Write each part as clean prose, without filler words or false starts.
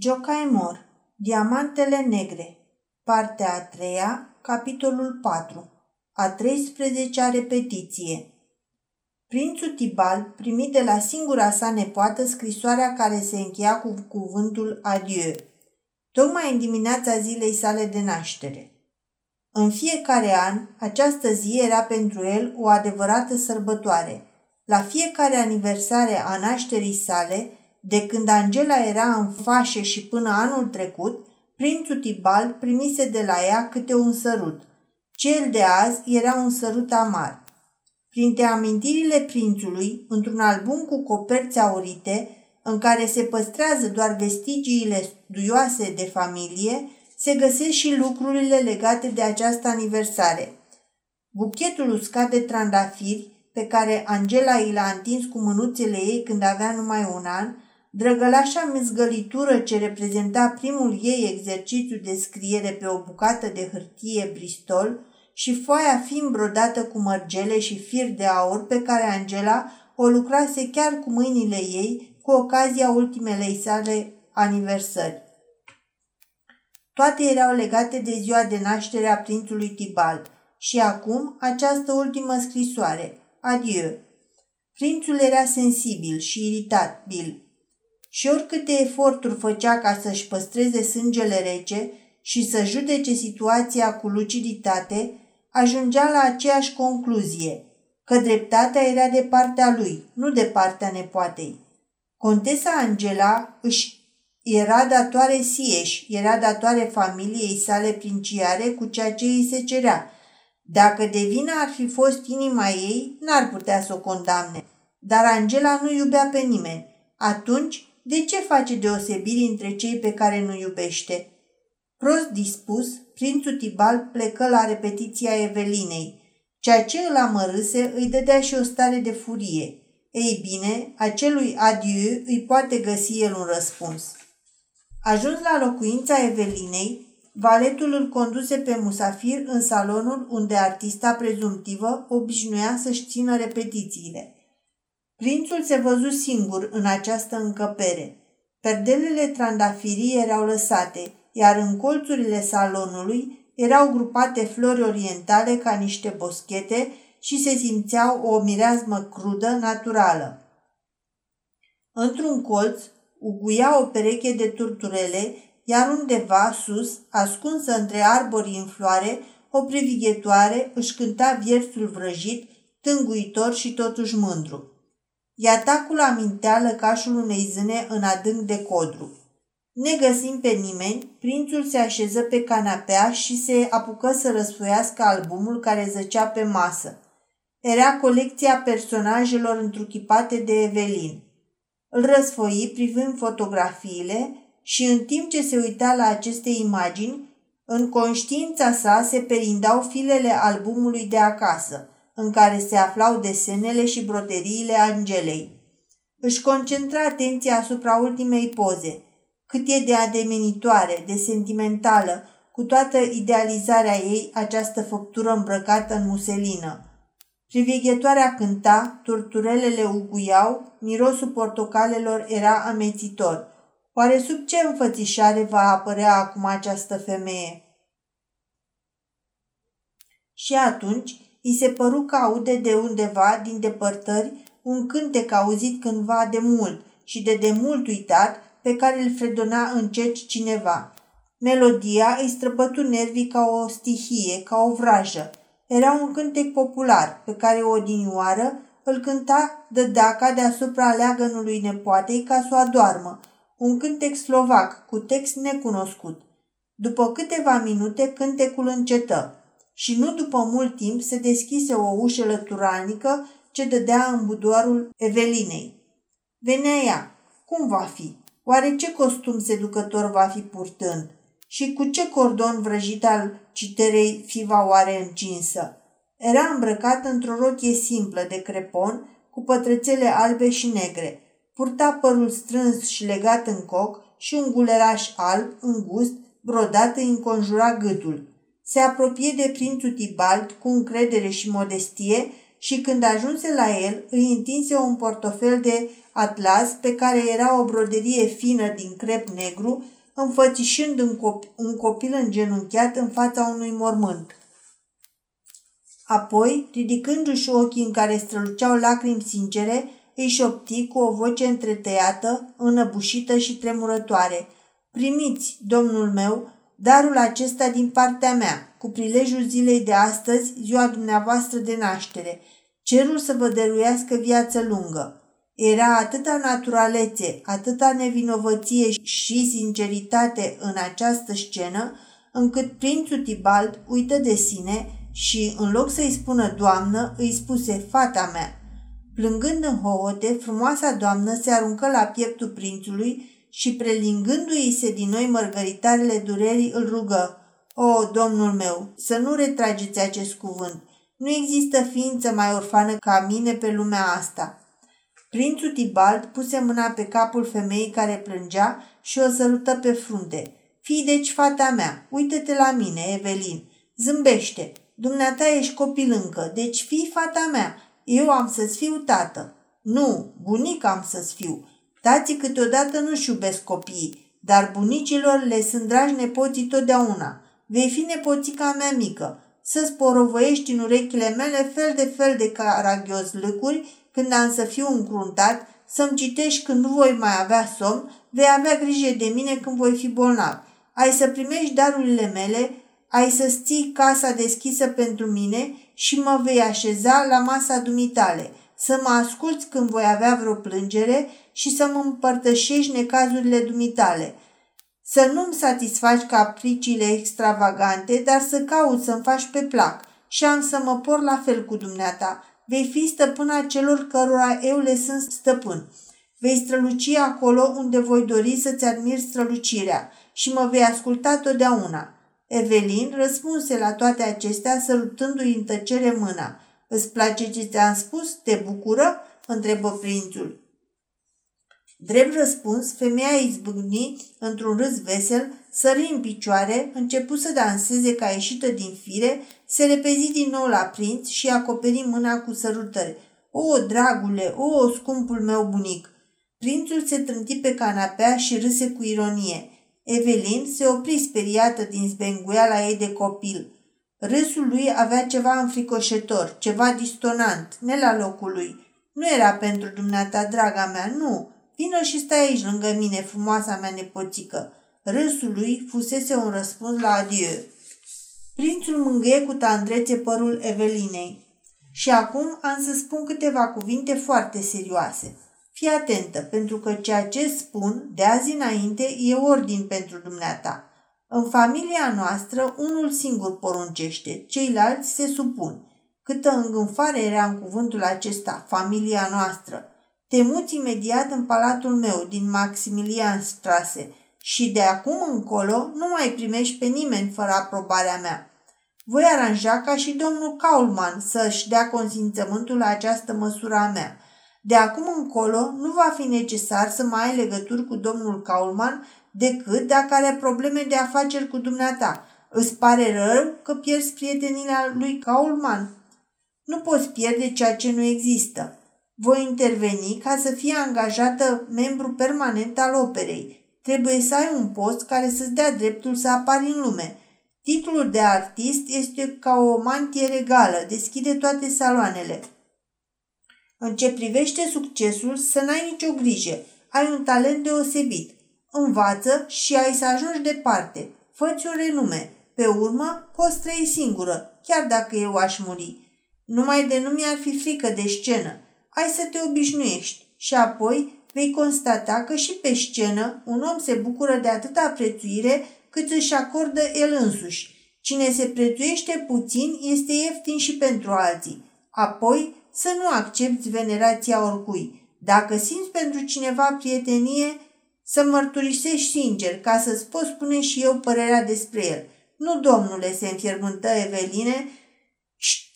Jocaimor, Diamantele Negre, partea a treia, capitolul 4, a 13-a repetiție. Prințul Tibal primi de la singura sa nepoată scrisoarea care se încheia cu cuvântul adieu, tocmai în dimineața zilei sale de naștere. În fiecare an, această zi era pentru el o adevărată sărbătoare. La fiecare aniversare a nașterii sale, de când Angela era în fașe și până anul trecut, prințul Tibal primise de la ea câte un sărut. Cel de azi era un sărut amar. Printre amintirile prințului, într-un album cu coperți aurite, în care se păstrează doar vestigiile duioase de familie, se găsesc și lucrurile legate de această aniversare. Buchetul uscat de trandafiri, pe care Angela i l-a întins cu mânuțele ei când avea numai un an, drăgălașa mizgălitură ce reprezenta primul ei exercițiu de scriere pe o bucată de hârtie Bristol și foaia fiind brodată cu mărgele și fir de aur pe care Angela o lucrase chiar cu mâinile ei cu ocazia ultimelei sale aniversări. Toate erau legate de ziua de naștere a prințului Tibalt și acum această ultimă scrisoare, adieu. Prințul era sensibil și iritabil. Și oricâte eforturi făcea ca să-și păstreze sângele rece și să judece situația cu luciditate, ajungea la aceeași concluzie, că dreptatea era de partea lui, nu de partea nepoatei. Contesa Angela era datoare sieși, era datoare familiei sale princiare cu ceea ce îi se cerea. Dacă de vină ar fi fost inima ei, n-ar putea să o condamne. Dar Angela nu iubea pe nimeni. Atunci, de ce face deosebiri între cei pe care nu iubește? Prost dispus, prințul Tibal plecă la repetiția Evelinei. Ceea ce îl amărâse îi dădea și o stare de furie. Ei bine, acelui adieu îi poate găsi el un răspuns. Ajuns la locuința Evelinei, valetul îl conduse pe musafir în salonul unde artista prezumtivă obișnuia să-și țină repetițiile. Prințul se văzu singur în această încăpere. Perdelele trandafirii erau lăsate, iar în colțurile salonului erau grupate flori orientale ca niște boschete și se simțeau o mireasmă crudă, naturală. Într-un colț uguia o pereche de turturele, iar undeva sus, ascunsă între arborii în floare, o privighetoare își cânta viersul vrăjit, tânguitor și totuși mândru. Iatacul amintea lăcașul unei zâne în adânc de codru. Negăsind pe nimeni, prințul se așeză pe canapea și se apucă să răsfoiască albumul care zăcea pe masă. Era colecția personajelor întruchipate de Evelyn. Îl răsfoi privind fotografiile și în timp ce se uita la aceste imagini, în conștiința sa se perindau filele albumului de acasă, în care se aflau desenele și broderiile Angelei. Își concentra atenția asupra ultimei poze, cât e de ademenitoare, de sentimentală, cu toată idealizarea ei această făptură îmbrăcată în muselină. Privighetoarea cânta, turturelele uguiau, mirosul portocalelor era amețitor. Oare sub ce înfățișare va apărea acum această femeie? Și atunci i se păru că aude de undeva, din depărtări, un cântec auzit cândva de mult și de demult uitat, pe care îl fredona încet cineva. Melodia îi străbătu nervii ca o stihie, ca o vrajă. Era un cântec popular, pe care odinioară îl cânta dădeaca deasupra leagănului nepoatei ca să o adoarmă, un cântec slovac, cu text necunoscut. După câteva minute, cântecul încetă și nu după mult timp se deschise o ușă lăturalnică ce dădea în budoarul Evelinei. Venea ea. Cum va fi? Oare ce costum seducător va fi purtând? Și cu ce cordon vrăjit al citerei fi va oare încinsă? Era îmbrăcată într-o rochie simplă de crepon, cu pătrățele albe și negre. Purta părul strâns și legat în coc și un guleraș alb, îngust, brodat îi înconjura gâtul. Se apropie de prințul Tibalt cu încredere și modestie și când ajunse la el îi întinse un portofel de atlas pe care era o broderie fină din crep negru, înfățișând un copil îngenunchiat în fața unui mormânt. Apoi, ridicându-și ochii în care străluceau lacrimi sincere, îi șopti cu o voce întretăiată, înăbușită și tremurătoare: „Primiți, domnul meu, darul acesta din partea mea, cu prilejul zilei de astăzi, ziua dumneavoastră de naștere. Cerul să vă dăruiască viață lungă.” Era atâta naturalețe, atâta nevinovăție și sinceritate în această scenă, încât prințul Tibald uită de sine și, în loc să-i spună doamnă, îi spuse: „Fata mea.” Plângând în hohote, frumoasa doamnă se aruncă la pieptul prințului și, prelingându-i se din noi mărgăritarele durerii, îl rugă: „O, domnul meu, să nu retrageți acest cuvânt. Nu există ființă mai orfană ca mine pe lumea asta.” Prințul Tibalt puse mâna pe capul femeii care plângea și o sărută pe frunte. „Fii deci fata mea, uită-te la mine, Evelyn, zâmbește, dumneata ești copil încă, deci fii fata mea, eu am să-ți fiu tată. Nu, bunic am să-ți fiu. Tații câteodată nu-și iubesc copiii, dar bunicilor le sunt dragi nepoții totdeauna. Vei fi nepoțica mea mică, să-ți porovăiești în urechile mele fel de fel de caragiozlâcuri. Când am să fiu încruntat, să-mi citești când nu voi mai avea somn, vei avea grijă de mine când voi fi bolnav. Ai să primești darurile mele, ai să ții casa deschisă pentru mine și mă vei așeza la masa dumitale, să mă asculți când voi avea vreo plângere și să mă împărtășești necazurile dumitale. Să nu-mi satisfaci capriciile extravagante, dar să cauți să-mi faci pe plac și am să mă por la fel cu dumneata. Vei fi stăpâna celor cărora eu le sunt stăpân. Vei străluci acolo unde voi dori să-ți admiri strălucirea și mă vei asculta totdeauna.” Evelyn răspunse la toate acestea, sărutându-i în tăcere mâna. „Îți place ce ți-am spus? Te bucură?” întrebă prințul. Drept răspuns, femeia izbucni într-un râs vesel, sări în picioare, începu să danseze ca ieșită din fire, se repezi din nou la prinț și acoperi mâna cu sărutări. „O, dragule, o, scumpul meu bunic!” Prințul se trânti pe canapea și râse cu ironie. Evelyn se opri speriată din zbenguiala ei de copil. Râsul lui avea ceva înfricoșător, ceva distonant, ne la locul lui. „Nu era pentru dumneata, draga mea, nu! Vino și stai aici lângă mine, frumoasa mea nepoțică.” Râsul lui fusese un răspuns la adieu. Prințul mângâie cu tandrețe părul Evelinei. „Și acum am să spun câteva cuvinte foarte serioase. Fii atentă, pentru că ceea ce spun de azi înainte e ordin pentru dumneata. În familia noastră unul singur poruncește, ceilalți se supun.” Câtă îngânfare era în cuvântul acesta, familia noastră! Temuți imediat în palatul meu din Maximilianstrasse și de acum încolo nu mai primești pe nimeni fără aprobarea mea. Voi aranja ca și domnul Kaulman să-și dea consimțământul la această măsură a mea. De acum încolo nu va fi necesar să mai ai legături cu domnul Kaulman decât dacă are probleme de afaceri cu dumneata. Îți pare rău că pierzi prietenia lui Kaulman? Nu poți pierde ceea ce nu există. Voi interveni ca să fie angajată membru permanent al operei. Trebuie să ai un post care să-ți dea dreptul să apari în lume. Titlul de artist este ca o mantie regală, deschide toate saloanele. În ce privește succesul, să n-ai nicio grijă. Ai un talent deosebit. Învață și ai să ajungi departe. Fă-ți un renume. Pe urmă, poți trăi singură, chiar dacă eu aș muri. Numai de nu mi-ar fi frică de scenă. Ai să te obișnuiești și apoi vei constata că și pe scenă un om se bucură de atâta prețuire cât își acordă el însuși. Cine se prețuiește puțin este ieftin și pentru alții. Apoi să nu accepti venerația oricui. Dacă simți pentru cineva prietenie, să mărturisești sincer ca să-ți pot spune și eu părerea despre el. Nu, domnule, se înfierbântă Eveline,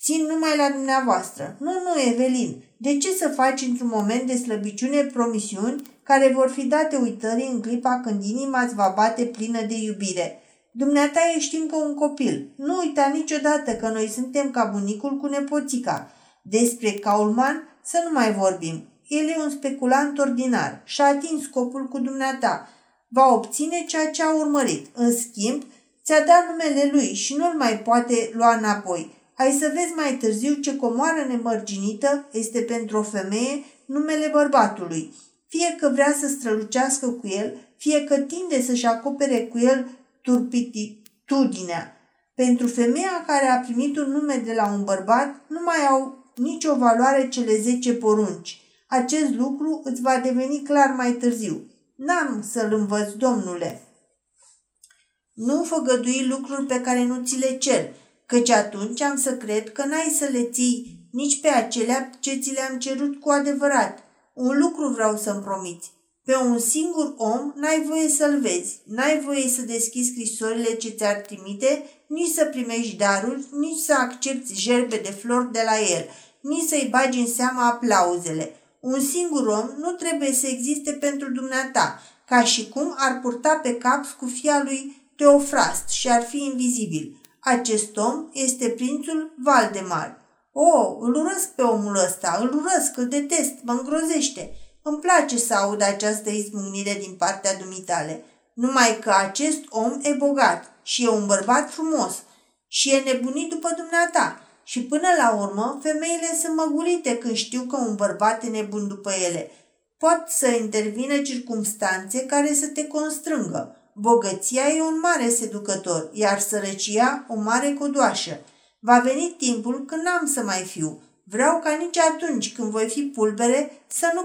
țin numai la dumneavoastră. Nu, nu, Evelyn, de ce să faci într-un moment de slăbiciune promisiuni care vor fi date uitării în clipa când inima îți va bate plină de iubire? Dumneata ești încă un copil. Nu uita niciodată că noi suntem ca bunicul cu nepoțica. Despre Kaulman să nu mai vorbim. El e un speculant ordinar și-a atins scopul cu dumneata. Va obține ceea ce a urmărit. În schimb, ți-a dat numele lui și nu-l mai poate lua înapoi. Ai să vezi mai târziu ce comoară nemărginită este pentru o femeie numele bărbatului. Fie că vrea să strălucească cu el, fie că tinde să-și acopere cu el turpitudinea. Pentru femeia care a primit un nume de la un bărbat, nu mai au nicio valoare cele 10 porunci. Acest lucru îți va deveni clar mai târziu. N-am să-l învăț, domnule. Nu făgădui lucruri pe care nu ți le cer, căci atunci am să cred că n-ai să le ții nici pe acelea ce ți le-am cerut cu adevărat. Un lucru vreau să-mi promiți. Pe un singur om n-ai voie să-l vezi, n-ai voie să deschizi scrisorile ce ți-ar trimite, nici să primești daruri, nici să accepti jerbe de flori de la el, nici să-i bagi în seama aplauzele. Un singur om nu trebuie să existe pentru dumneata, ca și cum ar purta pe cap scufia lui Teofrast și ar fi invizibil. Acest om este prințul Waldemar. O, îl urăsc pe omul ăsta, îl urăsc, îl detest, mă îngrozește. Îmi place să aud această izbucnire din partea dumitale. Numai că acest om e bogat și e un bărbat frumos și e nebunit după dumneata. Și până la urmă, femeile sunt măgurite când știu că un bărbat e nebun după ele. Pot să intervină circumstanțe care să te constrângă. Bogăția e un mare seducător, iar sărăcia o mare codoașă. Va veni timpul când n-am să mai fiu. Vreau ca nici atunci când voi fi pulbere să nu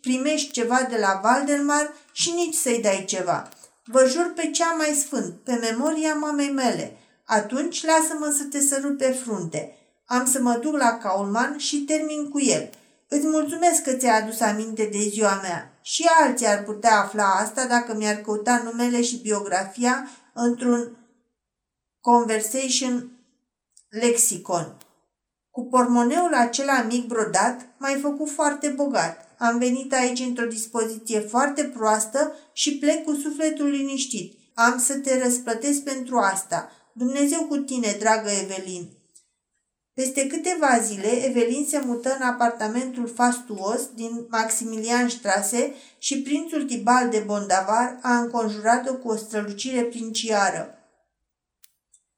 primești ceva de la Waldemar și nici să-i dai ceva. Vă jur pe cea mai sfânt, pe memoria mamei mele. Atunci lasă-mă să te sărut pe frunte. Am să mă duc la Kaulman și termin cu el. Îți mulțumesc că ți-ai adus aminte de ziua mea. Și alții ar putea afla asta dacă mi-ar căuta numele și biografia într-un conversation lexicon. Cu pormoneul acela mic brodat m-ai făcut foarte bogat. Am venit aici într-o dispoziție foarte proastă și plec cu sufletul liniștit. Am să te răsplătesc pentru asta. Dumnezeu cu tine, dragă Evelyn. Peste câteva zile, Evelyn se mută în apartamentul fastuos din Maximilianstrasse și prințul Tibal de Bondavar a înconjurat-o cu o strălucire princiară.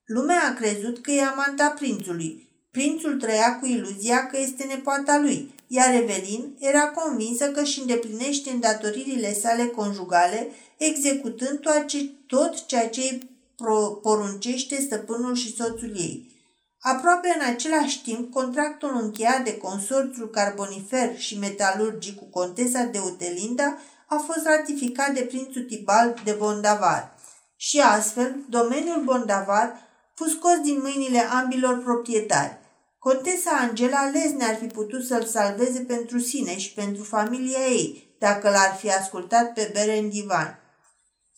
Lumea a crezut că e amanta prințului. Prințul trăia cu iluzia că este nepoata lui, iar Evelyn era convinsă că își îndeplinește îndatoririle sale conjugale, executând tot ceea ce îi poruncește stăpânul și soțul ei. Aproape în același timp, contractul încheiat de consorțiul carbonifer și metalurgic cu contesa de Udelinda a fost ratificat de prințul Tibald de Bondavar. Și astfel, domeniul Bondavar fu scos din mâinile ambilor proprietari. Contesa Angela Lesne ar fi putut să-l salveze pentru sine și pentru familia ei, dacă l-ar fi ascultat pe bere în divan.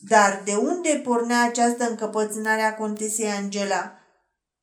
Dar de unde pornea această încăpățânare a contesei Angela?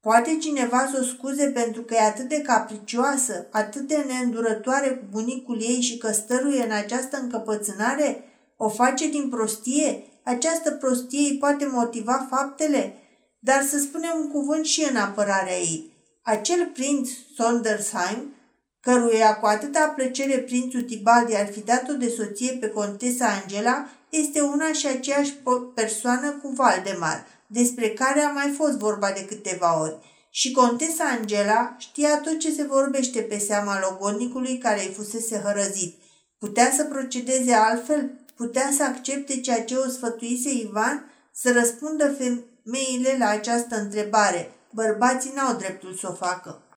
Poate cineva să o scuze pentru că e atât de capricioasă, atât de neîndurătoare cu bunicul ei și că stăruie în această încăpățânare? O face din prostie? Această prostie îi poate motiva faptele? Dar să spunem un cuvânt și în apărarea ei. Acel prinț Sondersheim, căruia cu atâta plăcere prințul Tibald i-ar fi dat-o de soție pe contesa Angela, este una și aceeași persoană cu Waldemar, despre care a mai fost vorba de câteva ori. Și contesa Angela știa tot ce se vorbește pe seama logodnicului care îi fusese hărăzit. Putea să procedeze altfel? Putea să accepte ceea ce o sfătuise Ivan? Să răspundă femeile la această întrebare. Bărbații n-au dreptul să o facă.